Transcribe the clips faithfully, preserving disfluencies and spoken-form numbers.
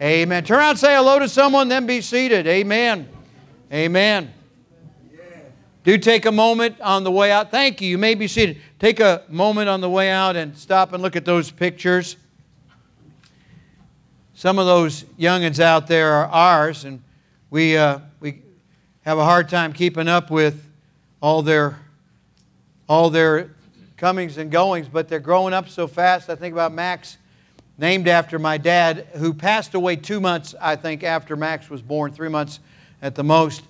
Amen. Turn around and say hello to someone, then be seated. Amen. Amen. Do take a moment on the way out. Thank you. You may be seated. Take a moment on the way out and stop and look at those pictures. Some of those youngins out there are ours, and we uh, we have a hard time keeping up with all their all their comings and goings. But they're growing up so fast. I think about Max, named after my dad, who passed away two months, I think, after Max was born, three months at the most.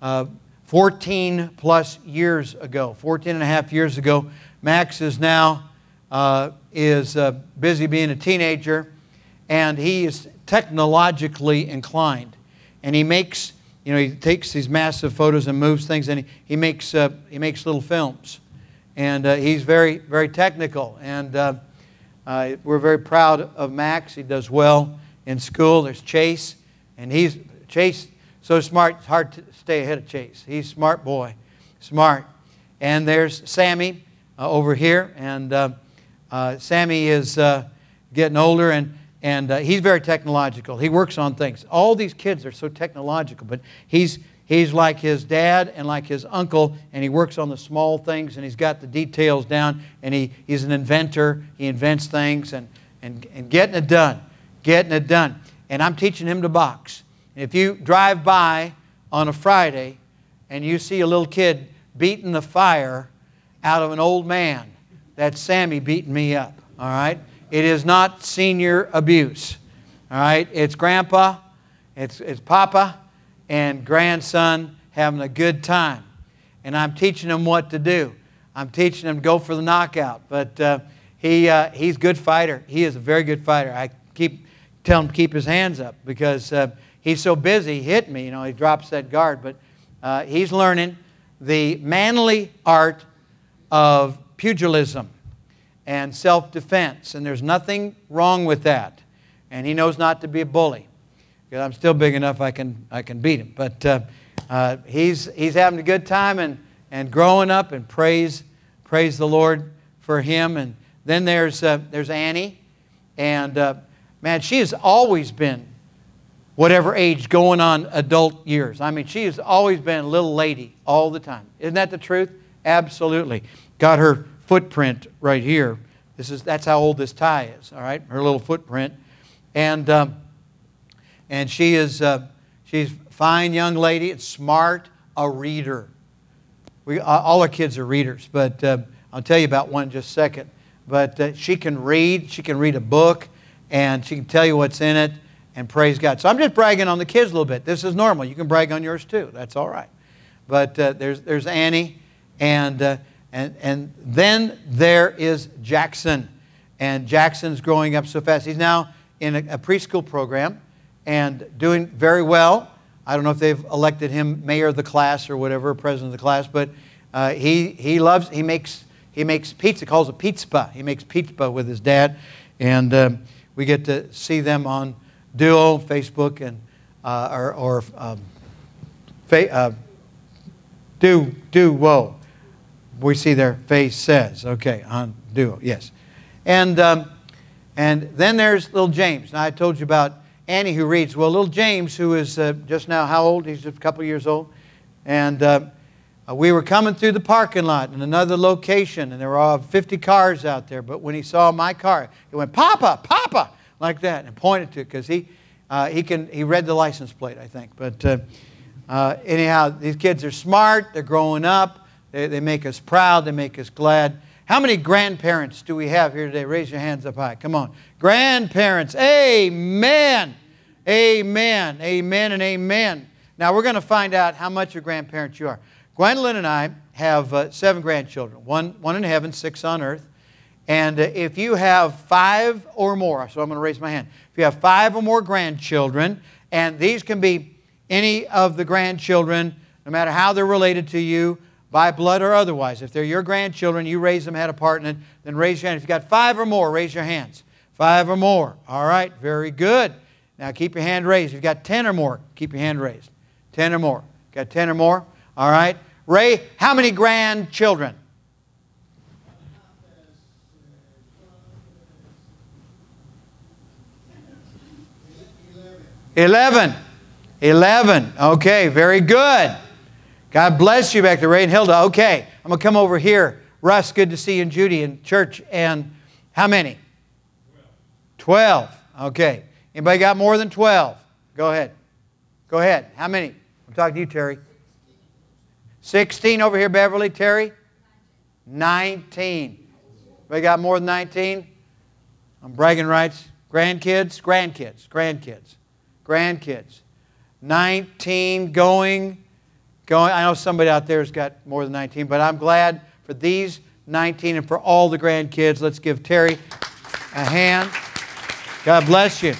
Uh, fourteen plus years ago, fourteen and a half years ago, Max is now uh, is uh, busy being a teenager, and he is technologically inclined. And he makes, you know, he takes these massive photos and moves things, and he, he makes uh, he makes little films, and uh, he's very very technical. And uh, uh, we're very proud of Max. He does well in school. There's Chase, and he's Chase. So smart, it's hard to stay ahead of Chase. He's a smart boy, smart. And there's Sammy uh, over here, and uh, uh, Sammy is uh, getting older, and and uh, he's very technological. He works on things. All these kids are so technological, but he's he's like his dad and like his uncle, and he works on the small things, and he's got the details down, and he, he's an inventor. He invents things, and and and getting it done, getting it done. And I'm teaching him to box. If you drive by on a Friday and you see a little kid beating the fire out of an old man, that's Sammy beating me up, all right? It is not senior abuse, all right? It's grandpa, it's, it's papa, and grandson having a good time. And I'm teaching him what to do. I'm teaching him to go for the knockout. But uh, he uh, he's a good fighter. He is a very good fighter. I keep telling him to keep his hands up because... Uh, He's so busy, he hit me, you know, he drops that guard. But uh, he's learning the manly art of pugilism and self-defense. And there's nothing wrong with that. And he knows not to be a bully. Because I'm still big enough, I can, I can beat him. But uh, uh, he's, he's having a good time and, and growing up, and praise, praise the Lord for him. And then there's, uh, there's Annie. And uh, man, she has always been whatever age, going on adult years. I mean, she has always been a little lady all the time. Isn't that the truth? Absolutely. Got her footprint right here. This is that's how old this tie is. All right, her little footprint, and um, and she is uh, she's a fine young lady. It's smart, a reader. We all our kids are readers, but uh, I'll tell you about one in just a second. But uh, she can read. She can read a book, and she can tell you what's in it. And praise God. So I'm just bragging on the kids a little bit. This is normal. You can brag on yours too. That's all right. But uh, there's there's Annie, and uh, and and then there is Jackson, and Jackson's growing up so fast. He's now in a, a preschool program, and doing very well. I don't know if they've elected him mayor of the class or whatever, president of the class, but uh, he he loves he makes he makes pizza. Calls it pizza. He makes pizza with his dad, and um, we get to see them on Duo, Facebook, and uh, or, or um, fa- uh, do Duo. We see their face says okay on Duo. Yes, and um, and then there's little James. Now I told you about Annie who reads. Well, little James, who is uh, just now how old? He's just a couple years old, and uh, we were coming through the parking lot in another location, and there were all fifty cars out there. But when he saw my car, he went, "Papa, Papa!" like that, and pointed to it because he uh, he can he read the license plate, I think. But uh, uh, anyhow, these kids are smart. They're growing up. They, they make us proud. They make us glad. How many grandparents do we have here today? Raise your hands up high. Come on, grandparents. Amen, amen, amen, and amen. Now we're going to find out how much of grandparents you are. Gwendolyn and I have uh, seven grandchildren. One one in heaven, six on earth. And if you have five or more, so I'm going to raise my hand. If you have five or more grandchildren, and these can be any of the grandchildren, no matter how they're related to you, by blood or otherwise. If they're your grandchildren, you raise them, had a part in it, then raise your hand. If you've got five or more, raise your hands. Five or more. All right, very good. Now keep your hand raised. If you've got ten or more, keep your hand raised. Ten or more. Got ten or more? All right. Ray, how many grandchildren? eleven. eleven. Okay, very good. God bless you back there, Ray and Hilda. Okay, I'm going to come over here. Russ, good to see you, and Judy in church. And how many? twelve. Okay. Anybody got more than twelve? Go ahead. Go ahead. How many? I'm talking to you, Terry. sixteen over here, Beverly. Terry? nineteen. Anybody got more than nineteen? I'm bragging rights. Grandkids? Grandkids. Grandkids. Grandkids. nineteen going, going. I know somebody out there has got more than nineteen, but I'm glad for these nineteen and for all the grandkids. Let's give Terry a hand. God bless you.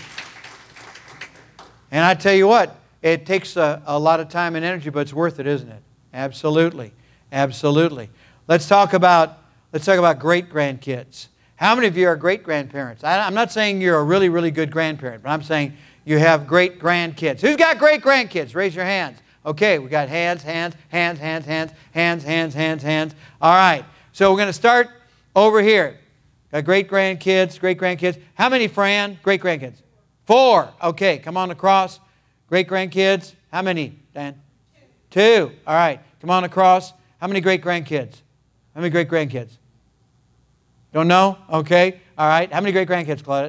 And I tell you what, it takes a, a lot of time and energy, but it's worth it, isn't it? Absolutely. Absolutely. Let's talk about, let's talk about great-grandkids. How many of you are great-grandparents? I, I'm not saying you're a really, really good grandparent, but I'm saying you have great-grandkids. Who's got great-grandkids? Raise your hands. Okay, we got hands, hands, hands, hands, hands, hands, hands, hands, hands. All right, so we're going to start over here. Got great-grandkids, great-grandkids. How many, Fran? Great-grandkids? Four. Okay, come on across. Great-grandkids. How many, Dan? Two. Two. All right, come on across. How many great-grandkids? How many great-grandkids? Don't know? Okay, all right. How many great-grandkids, Claudette? One or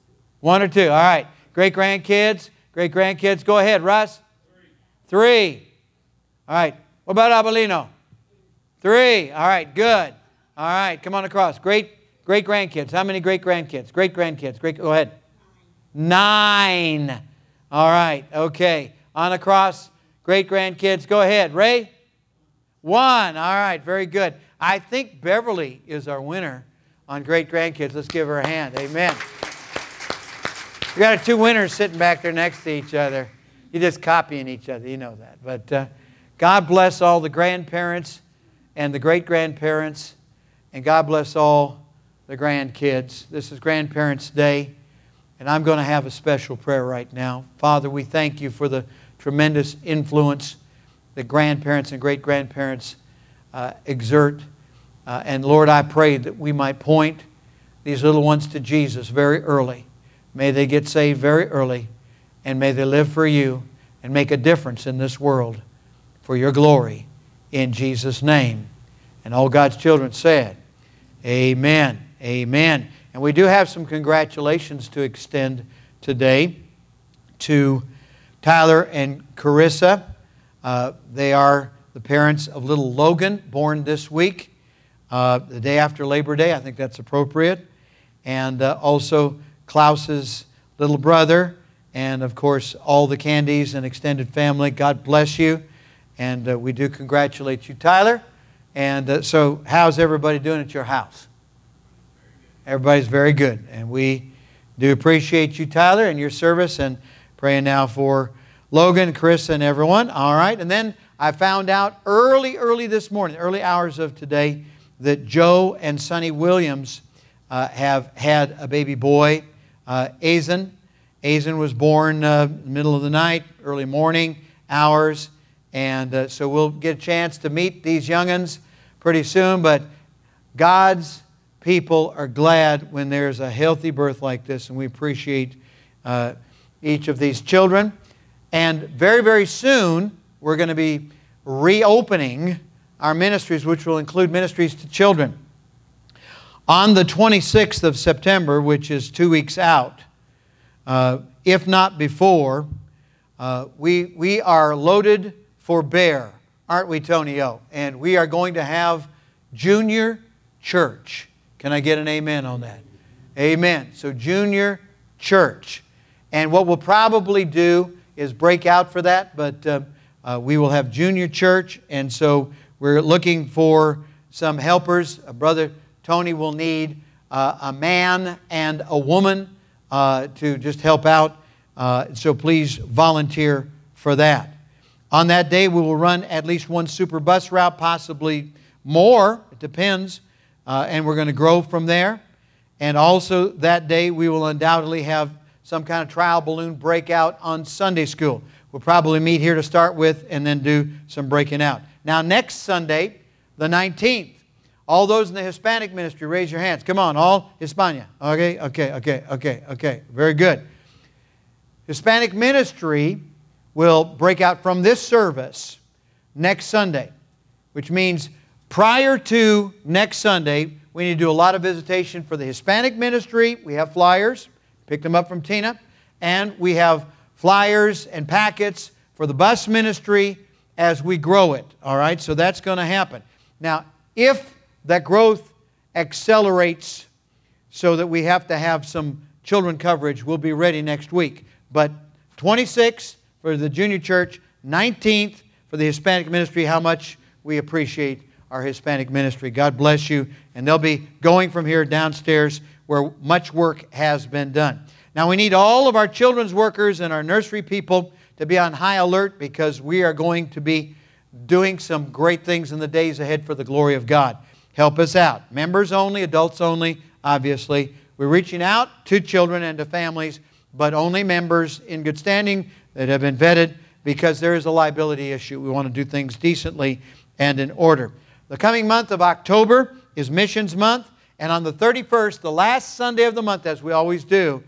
two. One or two, all right. Great-grandkids, great-grandkids. Go ahead, Russ. Three. Three. All right. What about Abilino? Three. All right, good. All right, come on across. Great, great-grandkids. How many great-grandkids? Great-grandkids. Great, go ahead. Nine. Nine. All right, okay. On across, great-grandkids. Go ahead, Ray. One. All right, very good. I think Beverly is our winner on great-grandkids. Let's give her a hand. Amen. We got our two winners sitting back there next to each other. You're just copying each other. You know that. But uh, God bless all the grandparents and the great-grandparents. And God bless all the grandkids. This is Grandparents' Day. And I'm going to have a special prayer right now. Father, we thank you for the tremendous influence that grandparents and great-grandparents uh, exert. Uh, and Lord, I pray that we might point these little ones to Jesus very early. May they get saved very early, and may they live for you and make a difference in this world for your glory in Jesus' name. And all God's children said, amen, amen. And we do have some congratulations to extend today to Tyler and Carissa. Uh, they are the parents of little Logan, born this week, uh, the day after Labor Day. I think that's appropriate. And uh, also Klaus's little brother, and of course all the Candies and extended family. God bless you, and uh, we do congratulate you, Tyler. And uh, so how's everybody doing at your house? Everybody's very good, and we do appreciate you, Tyler, and your service, and praying now for Logan, Chris, and everyone. All right, and then I found out early, early this morning, early hours of today, that Joe and Sonny Williams uh, have had a baby boy. Uh, Azen. Azen was born uh, middle of the night, early morning hours, and uh, so we'll get a chance to meet these young'uns pretty soon. But God's people are glad when there's a healthy birth like this, and we appreciate uh, each of these children. And very, very soon we're going to be reopening our ministries, which will include ministries to children. On the twenty-sixth of September, which is two weeks out, uh, if not before, uh, we, we are loaded for bear, aren't we, Tonio? And we are going to have junior church. Can I get an amen on that? Amen. So junior church. And what we'll probably do is break out for that, but uh, uh, we will have junior church. And so we're looking for some helpers. A brother Tony will need uh, a man and a woman uh, to just help out. Uh, so please volunteer for that. On that day, we will run at least one super bus route, possibly more. It depends. Uh, and we're going to grow from there. And also that day, we will undoubtedly have some kind of trial balloon breakout on Sunday school. We'll probably meet here to start with and then do some breaking out. Now, next Sunday, the nineteenth, all those in the Hispanic ministry, raise your hands. Come on, all Hispania. Okay, okay, okay, okay, okay. Very good. Hispanic ministry will break out from this service next Sunday, which means prior to next Sunday, we need to do a lot of visitation for the Hispanic ministry. We have flyers, picked them up from Tina, and we have flyers and packets for the bus ministry as we grow it, all right? So that's going to happen. Now, if that growth accelerates so that we have to have some children coverage, we'll be ready next week. But twenty-sixth for the junior church, nineteenth for the Hispanic ministry, how much we appreciate our Hispanic ministry. God bless you. And they'll be going from here downstairs where much work has been done. Now, we need all of our children's workers and our nursery people to be on high alert, because we are going to be doing some great things in the days ahead for the glory of God. Help us out. Members only, adults only, obviously. We're reaching out to children and to families, but only members in good standing that have been vetted, because there is a liability issue. We want to do things decently and in order. The coming month of October is Missions Month, and on the thirty-first, the last Sunday of the month, as we always do,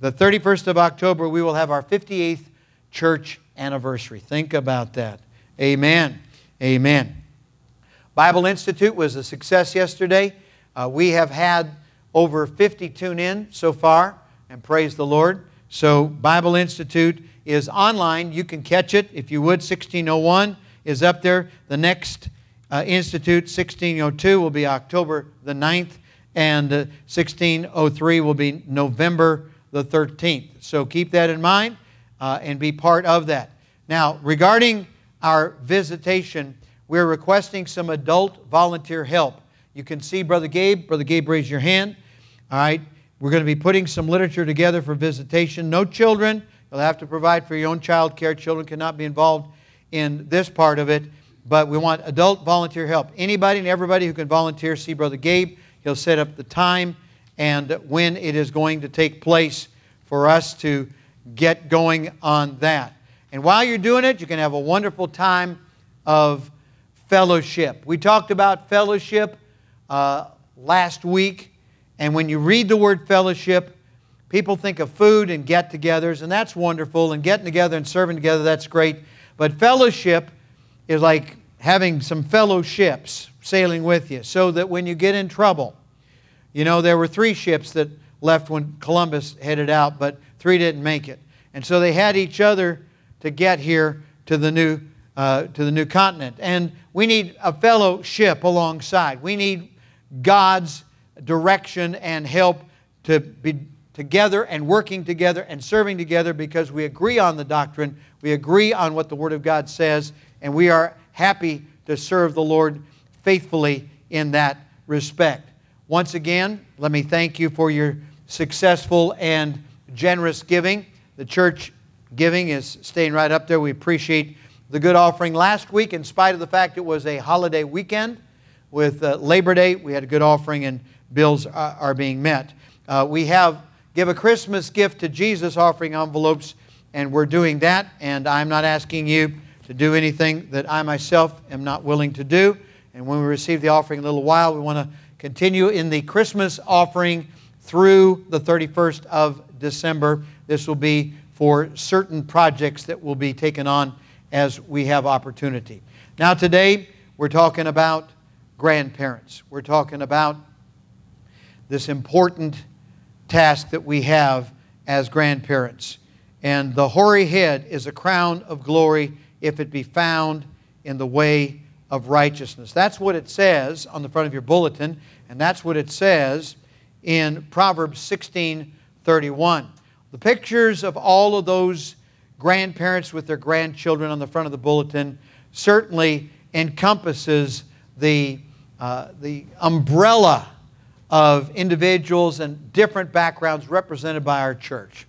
the thirty-first of October, we will have our fifty-eighth church anniversary. Think about that. Amen. Amen. Bible Institute was a success yesterday. Uh, we have had over fifty tune in so far, and praise the Lord. So Bible Institute is online. You can catch it if you would. sixteen oh one is up there. The next uh, institute, sixteen oh two, will be October the ninth, and uh, sixteen oh three will be November the thirteenth. So keep that in mind uh, and be part of that. Now, regarding our visitation, we're requesting some adult volunteer help. You can see Brother Gabe. Brother Gabe, raise your hand. All right. We're going to be putting some literature together for visitation. No children. You'll have to provide for your own child care. Children cannot be involved in this part of it. But we want adult volunteer help. Anybody and everybody who can volunteer, see Brother Gabe. He'll set up the time and when it is going to take place for us to get going on that. And while you're doing it, you can have a wonderful time of fellowship. We talked about fellowship uh, last week. And when you read the word fellowship, people think of food and get-togethers, and that's wonderful, and getting together and serving together, that's great. But fellowship is like having some fellowships sailing with you, so that when you get in trouble, you know, there were three ships that left when Columbus headed out, but three didn't make it. And so they had each other to get here to the new, uh, to the new continent. And we need a fellowship alongside. We need God's direction and help to be together and working together and serving together, because we agree on the doctrine, we agree on what the Word of God says, and we are happy to serve the Lord faithfully in that respect. Once again, let me thank you for your successful and generous giving. The church giving is staying right up there. We appreciate the good offering last week, in spite of the fact it was a holiday weekend with uh, Labor Day. We had a good offering, and bills are being met. Uh, we have Give a Christmas Gift to Jesus offering envelopes, and we're doing that, and I'm not asking you to do anything that I myself am not willing to do. And when we receive the offering in a little while, we want to continue in the Christmas offering through the thirty-first of December. This will be for certain projects that will be taken on as we have opportunity. Now today, we're talking about grandparents. We're talking about this important task that we have as grandparents. And the hoary head is a crown of glory if it be found in the way of righteousness. That's what it says on the front of your bulletin, and that's what it says in Proverbs sixteen thirty-one. The pictures of all of those grandparents with their grandchildren on the front of the bulletin certainly encompasses the, uh, the umbrella of individuals and different backgrounds represented by our church.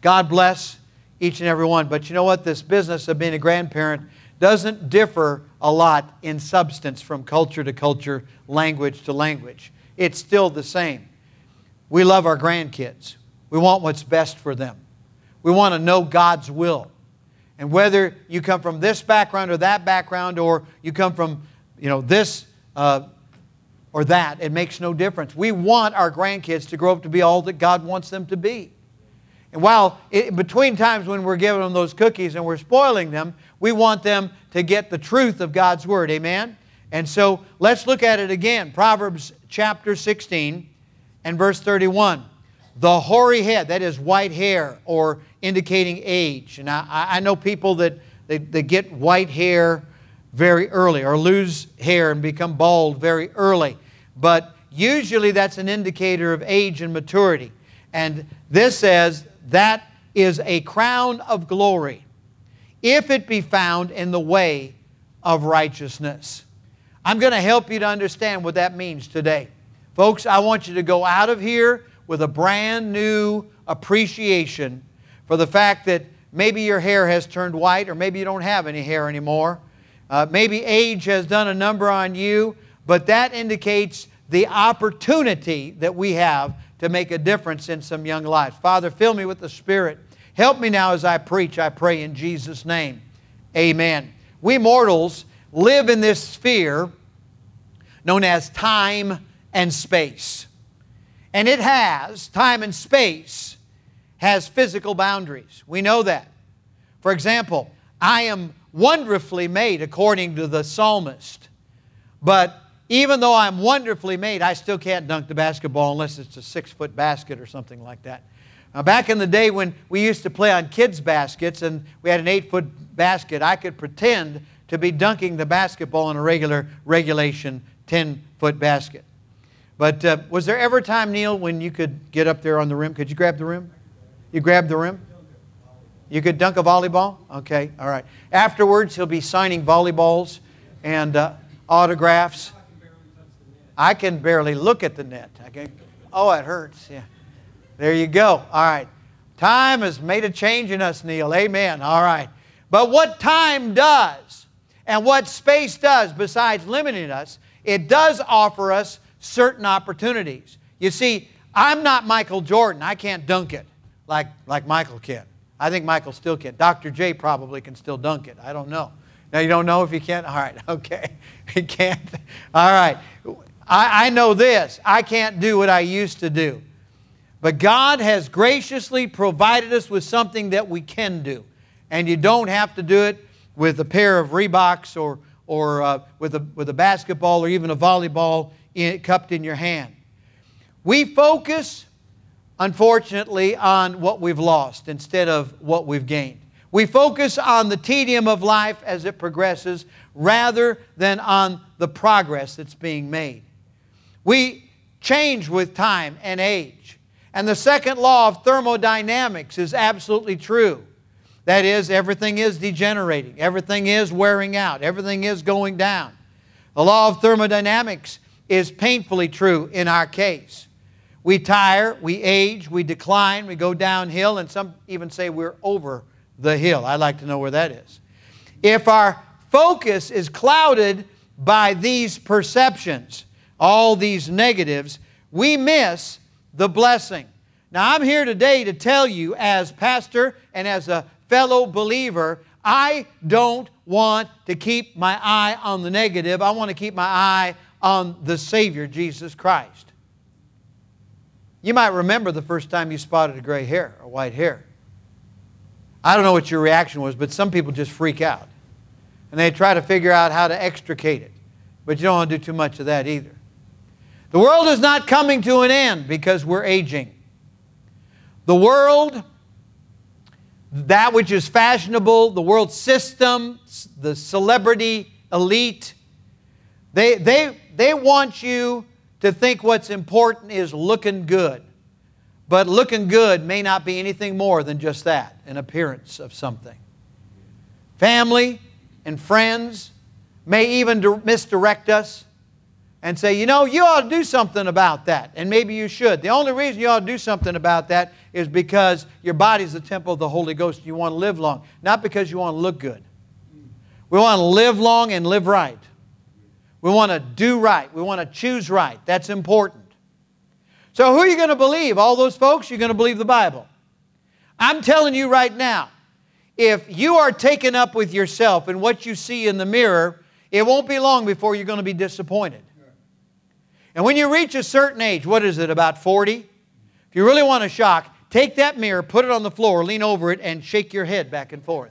God bless each and every one. But you know what? This business of being a grandparent doesn't differ a lot in substance from culture to culture, language to language. It's still the same. We love our grandkids. We want what's best for them. We want to know God's will. And whether you come from this background or that background, or you come from, you know, this uh, or that, it makes no difference. We want our grandkids to grow up to be all that God wants them to be. And while it, between times when we're giving them those cookies and we're spoiling them, we want them to get the truth of God's Word. Amen? And so let's look at it again. Proverbs chapter sixteen and verse thirty-one. The hoary head, that is white hair or indicating age. And I, I know people that they, they get white hair very early or lose hair and become bald very early. But usually that's an indicator of age and maturity. And this says, that is a crown of glory, if it be found in the way of righteousness. I'm going to help you to understand what that means today. Folks, I want you to go out of here with a brand new appreciation for the fact that maybe your hair has turned white, or maybe you don't have any hair anymore. Uh, maybe age has done a number on you, but that indicates the opportunity that we have to make a difference in some young lives. Father, fill me with the Spirit. Help me now as I preach, I pray in Jesus' name. Amen. We mortals live in this sphere known as time and space. And it has, time and space has physical boundaries. We know that. For example, I am wonderfully made according to the psalmist. But even though I'm wonderfully made, I still can't dunk the basketball unless it's a six-foot basket or something like that. Now, back in the day when we used to play on kids' baskets and we had an eight-foot basket, I could pretend to be dunking the basketball in a regular regulation ten-foot basket. But uh, was there ever a time, Neil, when you could get up there on the rim? Could you grab the rim? You grabbed the rim? You could dunk a volleyball? Okay, all right. Afterwards, he'll be signing volleyballs and uh, autographs. I can barely look at the net. I can, oh, it hurts. Yeah. There you go. All right. Time has made a change in us, Neil. Amen. All right. But what time does and what space does, besides limiting us, it does offer us certain opportunities. You see, I'm not Michael Jordan. I can't dunk it like, like Michael can. I think Michael still can. Doctor J probably can still dunk it. I don't know. Now, you don't know if he can? All right. Okay. He can't. All right. I, I know this. I can't do what I used to do. But God has graciously provided us with something that we can do. And you don't have to do it with a pair of Reeboks or, or uh, with, a, with a basketball or even a volleyball in, cupped in your hand. We focus, unfortunately, on what we've lost instead of what we've gained. We focus on the tedium of life as it progresses rather than on the progress that's being made. We change with time and age. And the second law of thermodynamics is absolutely true. That is, everything is degenerating. Everything is wearing out. Everything is going down. The law of thermodynamics is painfully true in our case. We tire, we age, we decline, we go downhill, and some even say we're over the hill. I'd like to know where that is. If our focus is clouded by these perceptions, all these negatives, we miss the blessing. Now, I'm here today to tell you as pastor and as a fellow believer, I don't want to keep my eye on the negative. I want to keep my eye on the Savior, Jesus Christ. You might remember the first time you spotted a gray hair or white hair. I don't know what your reaction was, but some people just freak out. And they try to figure out how to extricate it. But you don't want to do too much of that either. The world is not coming to an end because we're aging. The world, that which is fashionable, the world system, the celebrity elite, they, they, they want you to think what's important is looking good. But looking good may not be anything more than just that, an appearance of something. Family and friends may even misdirect us and say, you know, you ought to do something about that. And maybe you should. The only reason you ought to do something about that is because your body's the temple of the Holy Ghost and you want to live long. Not because you want to look good. We want to live long and live right. We want to do right. We want to choose right. That's important. So who are you going to believe? All those folks? You're going to believe the Bible. I'm telling you right now, if you are taken up with yourself and what you see in the mirror, it won't be long before you're going to be disappointed. And when you reach a certain age, what is it, about forty? If you really want to shock, Take that mirror, put it on the floor, lean over it, and shake your head back and forth.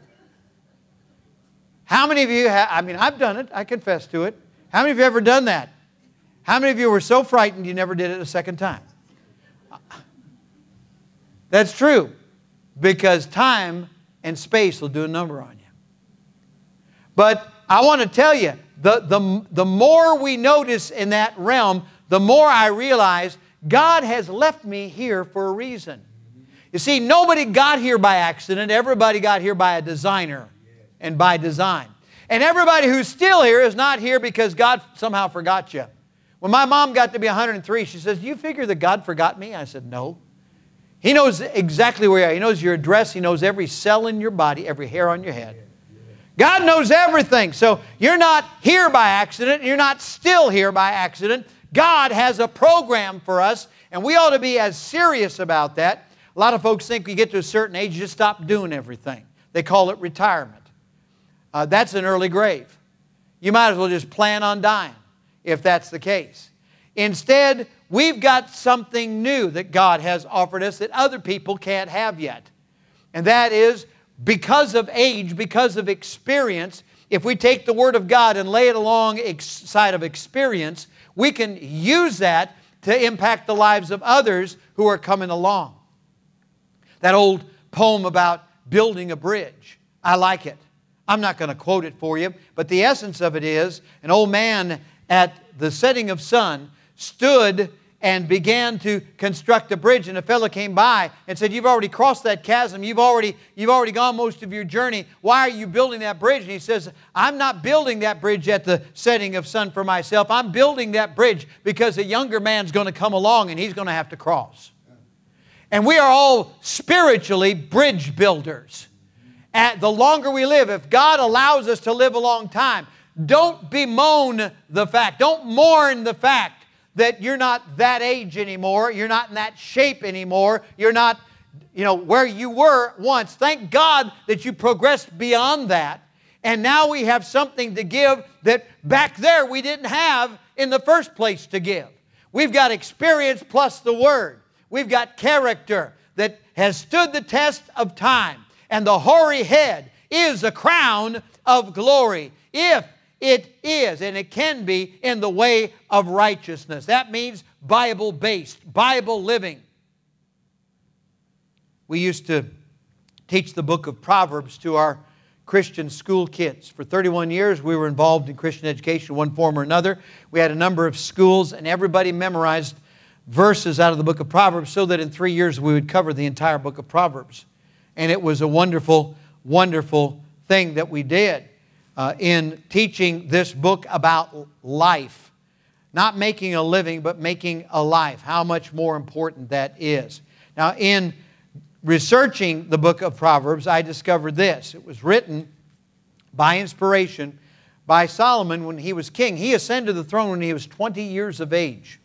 How many of you have, I mean, I've done it. I confess to it. How many of you have ever done that? How many of you were so frightened you never did it a second time? That's true. Because time and space will do a number on you. But I want to tell you, the, the, the more we notice in that realm, the more I realize God has left me here for a reason. You see, nobody got here by accident. Everybody got here by a designer and by design. And everybody who's still here is not here because God somehow forgot you. When my mom got to be one hundred and three, she says, "Do you figure that God forgot me?" I said, "No. He knows exactly where you are. He knows your address. He knows every cell in your body, every hair on your head. God knows everything. So you're not here by accident. You're not still here by accident. God has a program for us, and we ought to be as serious about that. A lot of folks think you get to a certain age, you just stop doing everything. They call it retirement. Uh, that's an early grave. You might as well just plan on dying if that's the case. Instead, we've got something new that God has offered us that other people can't have yet. And that is, because of age, because of experience, if we take the Word of God and lay it alongside of experience, we can use that to impact the lives of others who are coming along. That old poem about building a bridge, I like it. I'm not going to quote it for you, but the essence of it is, an old man at the setting of sun stood and began to construct a bridge, and a fellow came by and said, "You've already crossed that chasm. You've already, you've already gone most of your journey. Why are you building that bridge?" And he says, "I'm not building that bridge at the setting of sun for myself. I'm building that bridge because a younger man's going to come along and he's going to have to cross." And we are all spiritually bridge builders. At the longer we live, if God allows us to live a long time, don't bemoan the fact, don't mourn the fact that you're not that age anymore, you're not in that shape anymore, you're not, you know, where you were once. Thank God that you progressed beyond that, and now we have something to give that back there we didn't have in the first place to give. We've got experience plus the Word. We've got character that has stood the test of time. And the hoary head is a crown of glory, if it is, and it can be, in the way of righteousness. That means Bible-based, Bible living. We used to teach the book of Proverbs to our Christian school kids. For thirty-one years, we were involved in Christian education, one form or another. We had a number of schools, and everybody memorized verses out of the book of Proverbs so that in three years we would cover the entire book of Proverbs. And it was a wonderful, wonderful thing that we did uh, in teaching this book about life. Not making a living, but making a life. How much more important that is. Now, in researching the book of Proverbs, I discovered this. It was written by inspiration by Solomon when he was king. He ascended the throne when he was twenty years of age.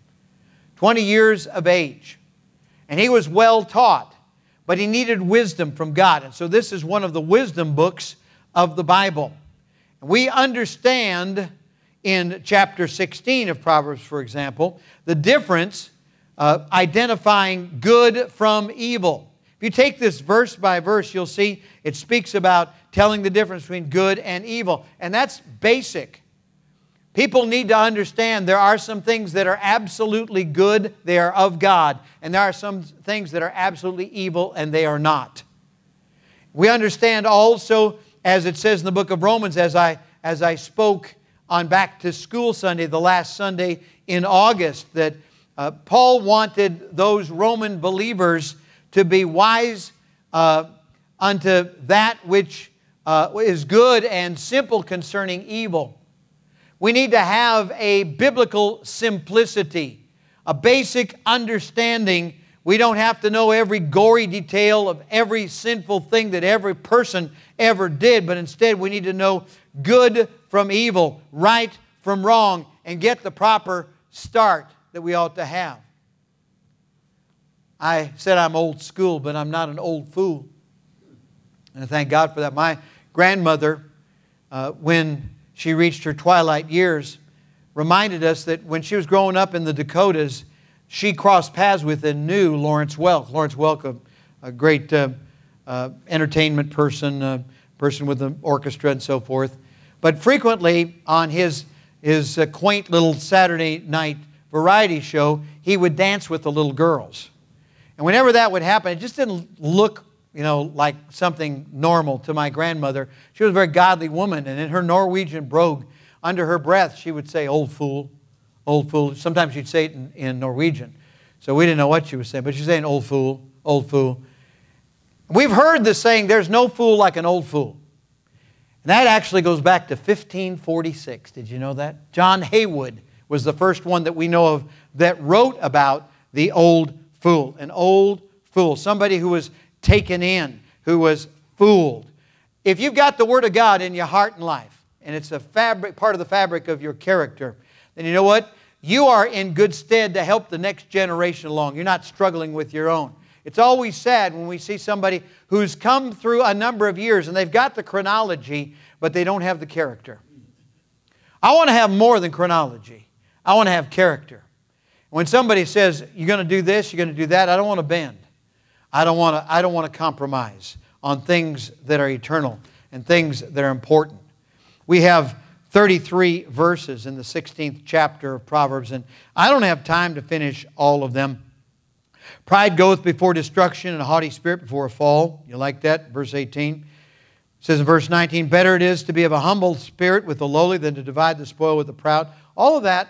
twenty years of age. And he was well taught. But he needed wisdom from God. And so this is one of the wisdom books of the Bible. We understand in chapter sixteen of Proverbs, for example, the difference uh, identifying good from evil. If you take this verse by verse, you'll see it speaks about telling the difference between good and evil. And that's basic. People need to understand there are some things that are absolutely good, they are of God. And there are some things that are absolutely evil, and they are not. We understand also, as it says in the book of Romans, as I, as I spoke on Back to School Sunday, the last Sunday in August, that uh, Paul wanted those Roman believers to be wise uh, unto that which uh, is good and simple concerning evil. We need to have a biblical simplicity, a basic understanding. We don't have to know every gory detail of every sinful thing that every person ever did, but instead we need to know good from evil, right from wrong, and get the proper start that we ought to have. I said I'm old school, but I'm not an old fool. And I thank God for that. My grandmother, uh, when... she reached her twilight years, reminded us that when she was growing up in the Dakotas, she crossed paths with and knew Lawrence Welk. Lawrence Welk, a, a great uh, uh, entertainment person, a person with an orchestra and so forth. But frequently on his, his uh, quaint little Saturday night variety show, he would dance with the little girls. And whenever that would happen, it just didn't look, you know, like something normal to my grandmother. She was a very godly woman, and in her Norwegian brogue, under her breath, she would say, "Old fool, old fool." Sometimes she'd say it in, in Norwegian, so we didn't know what she was saying, but she was saying, "Old fool, old fool." We've heard the saying, "There's no fool like an old fool." And that actually goes back to fifteen forty-six. Did you know that? John Haywood was the first one that we know of that wrote about the old fool, an old fool, somebody who was taken in, who was fooled. If you've got the Word of God in your heart and life, and it's a fabric, part of the fabric of your character, then you know what? You are in good stead to help the next generation along. You're not struggling with your own. It's always sad when we see somebody who's come through a number of years and they've got the chronology, but they don't have the character. I want to have more than chronology. I want to have character. When somebody says, "You're going to do this, you're going to do that," I don't want to bend. I don't want to, I don't want to compromise on things that are eternal and things that are important. We have thirty-three verses in the sixteenth chapter of Proverbs, and I don't have time to finish all of them. Pride goeth before destruction, and a haughty spirit before a fall. You like that? Verse eighteen. It says in verse nineteen, "Better it is to be of a humble spirit with the lowly than to divide the spoil with the proud." All of that,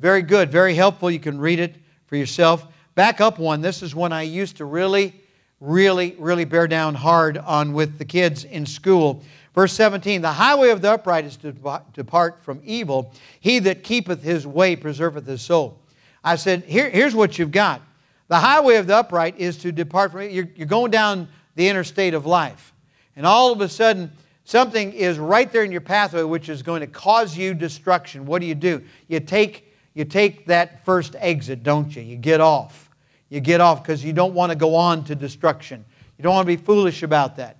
very good, very helpful. You can read it for yourself. Back up one. This is one I used to really, really, really bear down hard on with the kids in school. Verse seventeen, "The highway of the upright is to depart from evil. He that keepeth his way preserveth his soul." I said, Here, here's what you've got. The highway of the upright is to depart from evil. You're, you're going down the interstate of life. And all of a sudden, something is right there in your pathway which is going to cause you destruction. What do you do? You take, you take that first exit, don't you? You get off. You get off because you don't want to go on to destruction. You don't want to be foolish about that.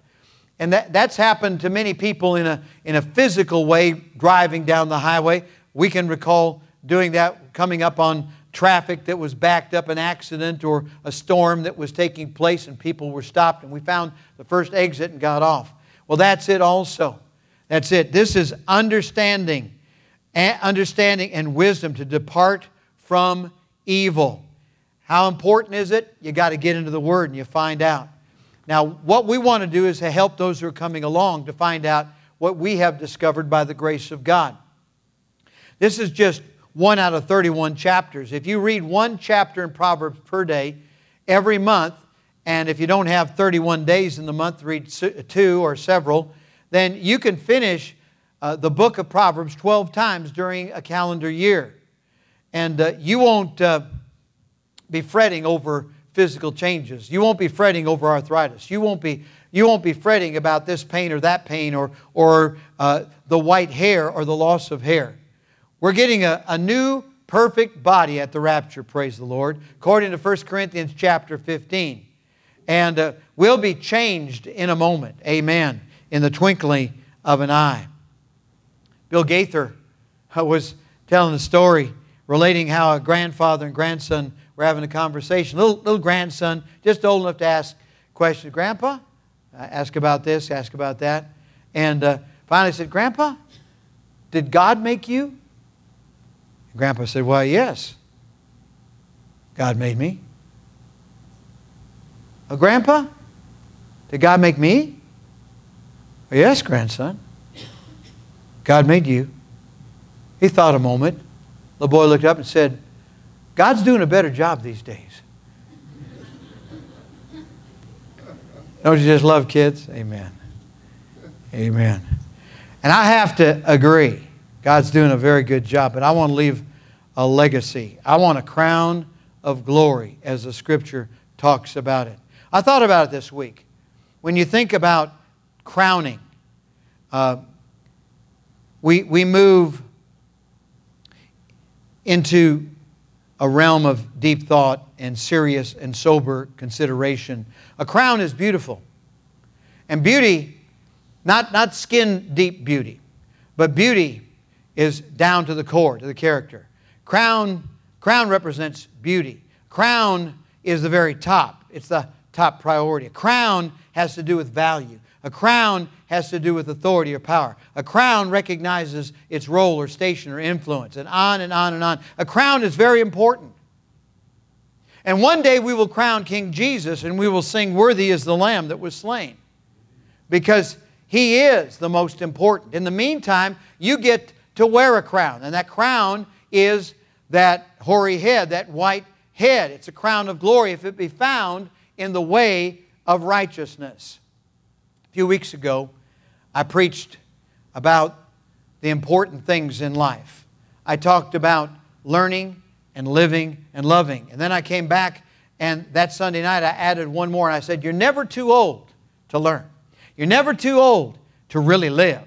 And that, that's happened to many people in a, in a physical way, driving down the highway. We can recall doing that, coming up on traffic that was backed up, an accident or a storm that was taking place, and people were stopped, and we found the first exit and got off. Well, that's it also. That's it. This is understanding, understanding and wisdom to depart from evil. How important is it? You got to get into the Word and you find out. Now, what we want to do is to help those who are coming along to find out what we have discovered by the grace of God. This is just one out of thirty-one chapters. If you read one chapter in Proverbs per day every month, and if you don't have thirty-one days in the month, read two or several, then you can finish uh, the book of Proverbs twelve times during a calendar year. And uh, you won't uh, be fretting over physical changes. You won't be fretting over arthritis. You won't be, you won't be fretting about this pain or that pain or, or uh, the white hair or the loss of hair. We're getting a, a new perfect body at the rapture, praise the Lord, according to First Corinthians chapter fifteen. And uh, we'll be changed in a moment, amen, in the twinkling of an eye. Bill Gaither was telling a story relating how a grandfather and grandson were having a conversation. Little, little grandson, just old enough to ask questions. "Grandpa," uh, ask about this, ask about that. And uh, finally said, "Grandpa, did God make you?" And Grandpa said, "Why, yes. God made me." "Oh, Grandpa, did God make me?" "Oh, yes, grandson. God made you." He thought a moment. The boy looked up and said, "God's doing a better job these days." Don't you just love kids? Amen. Amen. And I have to agree. God's doing a very good job, but I want to leave a legacy. I want a crown of glory as the Scripture talks about it. I thought about it this week. When you think about crowning, uh, we, we move into a realm of deep thought and serious and sober consideration. A crown is beautiful. And beauty, not, not skin deep beauty, but beauty is down to the core, to the character. Crown, crown represents beauty. Crown is the very top. It's the top priority. A crown has to do with value. A crown has to do with authority or power. A crown recognizes its role or station or influence, and on and on and on. A crown is very important. And one day we will crown King Jesus, and we will sing, "Worthy is the Lamb that was slain," because He is the most important. In the meantime, you get to wear a crown, and that crown is that hoary head, that white head. It's a crown of glory if it be found in the way of righteousness. A few weeks ago, I preached about the important things in life. I talked about learning and living and loving. And then I came back, and that Sunday night I added one more, and I said, you're never too old to learn. You're never too old to really live,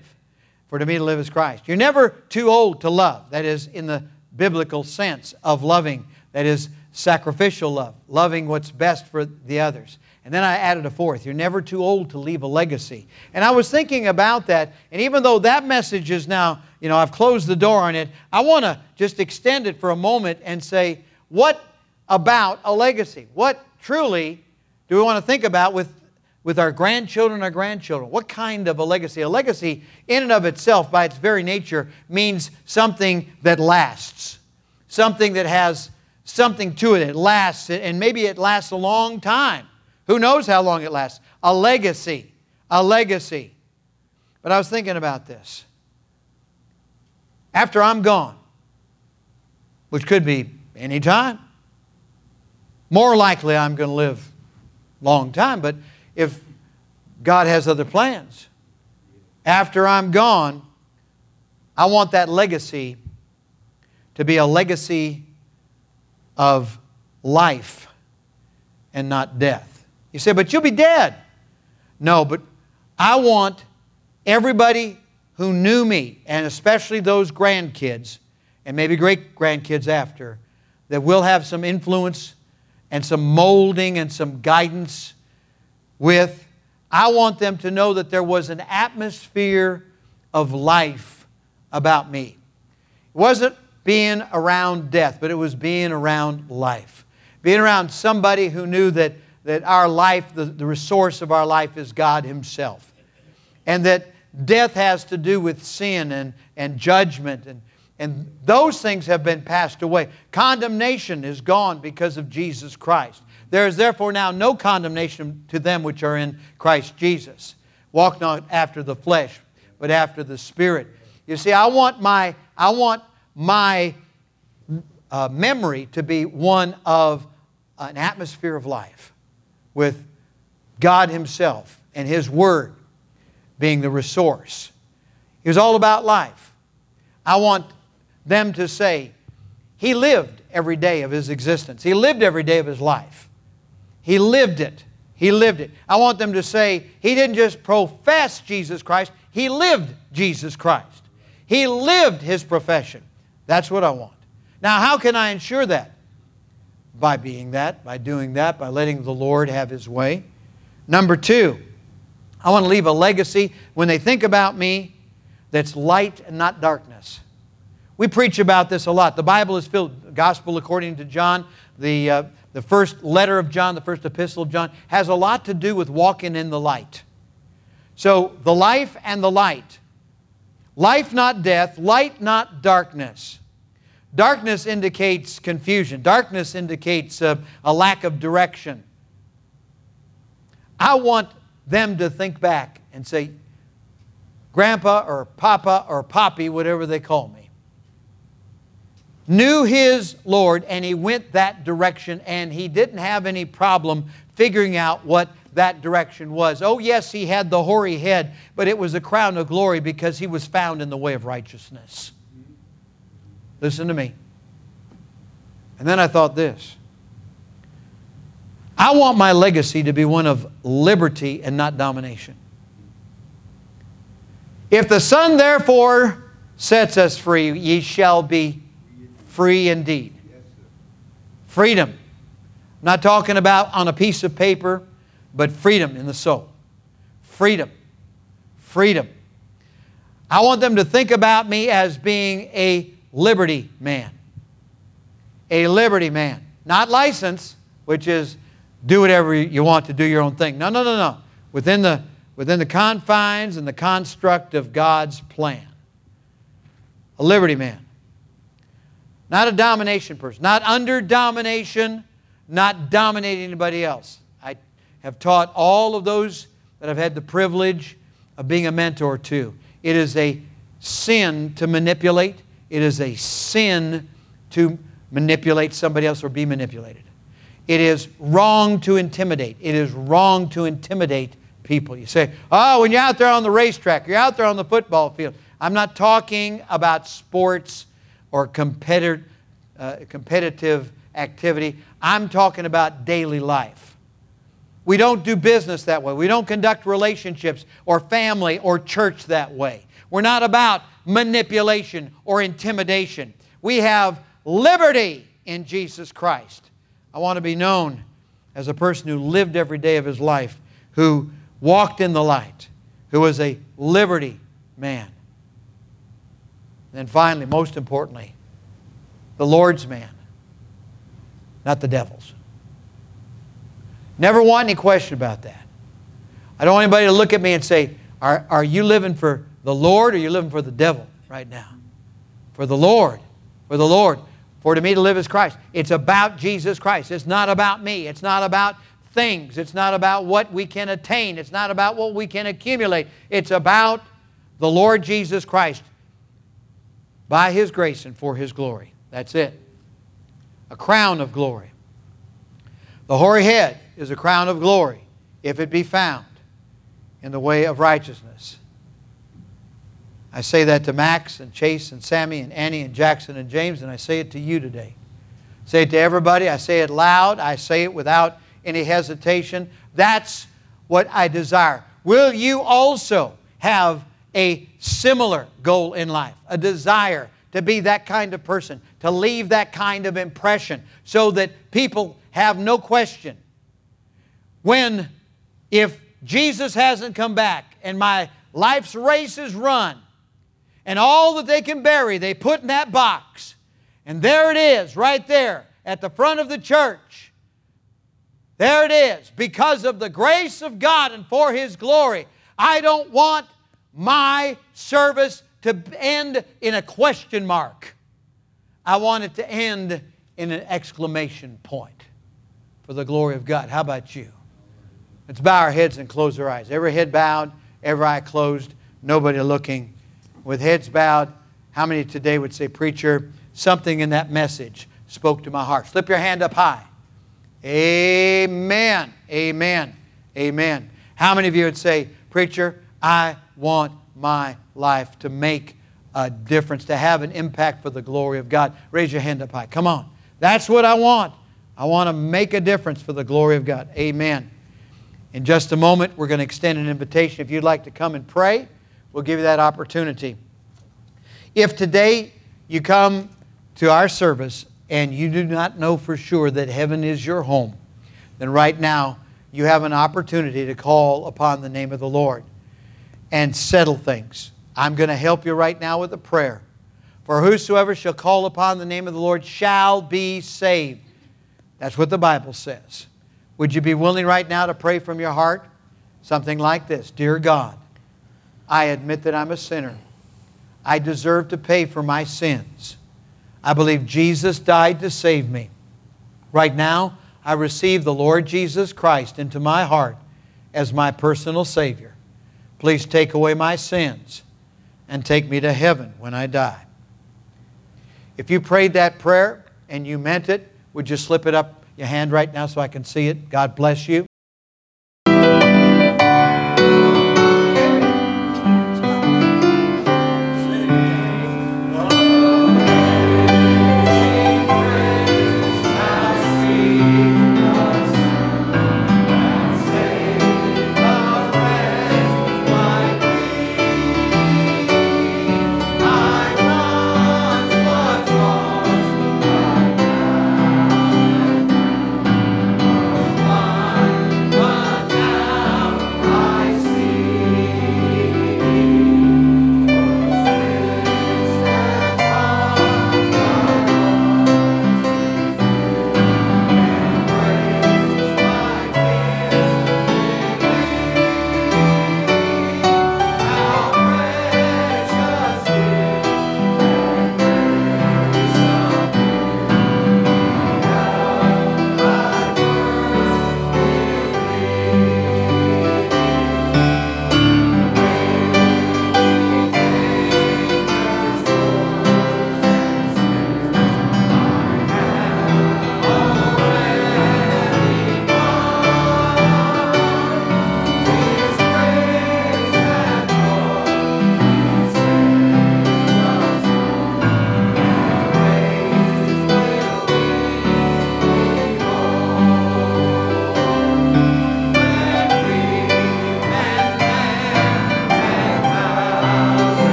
for to me to live is Christ. You're never too old to love. That is in the biblical sense of loving. That is sacrificial love, loving what's best for the others. And then I added a fourth. You're never too old to leave a legacy. And I was thinking about that. And even though that message is now, you know, I've closed the door on it, I want to just extend it for a moment and say, what about a legacy? What truly do we want to think about with with our grandchildren, our grandchildren? What kind of a legacy? A legacy in and of itself, by its very nature, means something that lasts, something that has something to it. It lasts, and maybe it lasts a long time. Who knows how long it lasts? A legacy, a legacy. But I was thinking about this. After I'm gone, which could be any time, more likely I'm going to live a long time, but if God has other plans, after I'm gone, I want that legacy to be a legacy of life and not death. You say, but you'll be dead. No, but I want everybody who knew me, and especially those grandkids, and maybe great-grandkids after, that will have some influence and some molding and some guidance with, I want them to know that there was an atmosphere of life about me. It wasn't being around death, but it was being around life. Being around somebody who knew that, that our life, the, the resource of our life is God Himself. And that death has to do with sin and, and judgment. And, and those things have been passed away. Condemnation is gone because of Jesus Christ. There is therefore now no condemnation to them which are in Christ Jesus. Walk not after the flesh, but after the Spirit. You see, I want my, I want my uh, memory to be one of an atmosphere of life with God Himself and His Word being the resource. It was all about life. I want them to say, He lived every day of His existence. He lived every day of His life. He lived it. He lived it. I want them to say, He didn't just profess Jesus Christ. He lived Jesus Christ. He lived His profession. That's what I want. Now, how can I ensure that? By being that, by doing that, by letting the Lord have His way. Number two, I want to leave a legacy when they think about me that's light and not darkness. We preach about this a lot. The Bible is filled, the Gospel according to John, the uh, The first letter of John, the first epistle of John, has a lot to do with walking in the light. So, the life and the light. Life, not death. Light, not darkness. Darkness indicates confusion. Darkness indicates a, a lack of direction. I want them to think back and say, Grandpa or Papa or Poppy, whatever they call me, knew his Lord, and he went that direction, and he didn't have any problem figuring out what that direction was. Oh yes, he had the hoary head, but it was a crown of glory because he was found in the way of righteousness. Listen to me. And then I thought this. I want my legacy to be one of liberty and not domination. If the Son therefore sets us free, ye shall be free indeed. Freedom. I'm not talking about on a piece of paper, but freedom in the soul. Freedom. Freedom. I want them to think about me as being a liberty man. A liberty man. Not license, which is do whatever you want to do your own thing. No, no, no, no. Within the, within the confines and the construct of God's plan. A liberty man. Not a domination person. Not under domination. Not dominating anybody else. I have taught all of those that I've had the privilege of being a mentor to. It is a sin to manipulate. It is a sin to manipulate somebody else or be manipulated. It is wrong to intimidate. It is wrong to intimidate people. You say, oh, when you're out there on the racetrack, you're out there on the football field. I'm not talking about sports or competitive, uh, competitive activity. I'm talking about daily life. We don't do business that way. We don't conduct relationships or family or church that way. We're not about manipulation or intimidation. We have liberty in Jesus Christ. I want to be known as a person who lived every day of his life, who walked in the light, who was a liberty man. And finally, most importantly, the Lord's man, not the devil's. Never want any question about that. I don't want anybody to look at me and say, are, are you living for the Lord or are you living for the devil right now? For the Lord, for the Lord. For to me to live is Christ. It's about Jesus Christ. It's not about me. It's not about things. It's not about what we can attain. It's not about what we can accumulate. It's about the Lord Jesus Christ by His grace and for His glory. That's it. A crown of glory. The hoary head is a crown of glory if it be found in the way of righteousness. I say that to Max and Chase and Sammy and Annie and Jackson and James, and I say it to you today. I say it to everybody. I say it loud. I say it without any hesitation. That's what I desire. Will you also have a similar goal in life, a desire to be that kind of person, to leave that kind of impression so that people have no question? When, if Jesus hasn't come back and my life's race is run, and all that they can bury, they put in that box. And there it is, right there, at the front of the church. There it is. Because of the grace of God and for His glory, I don't want my service to end in a question mark. I want it to end in an exclamation point for the glory of God. How about you? Let's bow our heads and close our eyes. Every head bowed, every eye closed, nobody looking. With heads bowed, how many today would say, preacher, something in that message spoke to my heart? Slip your hand up high. Amen. Amen. Amen. How many of you would say, preacher, I want my life to make a difference, to have an impact for the glory of God? Raise your hand up high. Come on. That's what I want. I want to make a difference for the glory of God. Amen. In just a moment, we're going to extend an invitation. If you'd like to come and pray, we'll give you that opportunity. If today you come to our service and you do not know for sure that heaven is your home, then right now you have an opportunity to call upon the name of the Lord and settle things. I'm going to help you right now with a prayer. For whosoever shall call upon the name of the Lord shall be saved. That's what the Bible says. Would you be willing right now to pray from your heart? Something like this. Dear God, I admit that I'm a sinner. I deserve to pay for my sins. I believe Jesus died to save me. Right now, I receive the Lord Jesus Christ into my heart as my personal Savior. Please take away my sins and take me to heaven when I die. If you prayed that prayer and you meant it, would you slip it up your hand right now so I can see it? God bless you.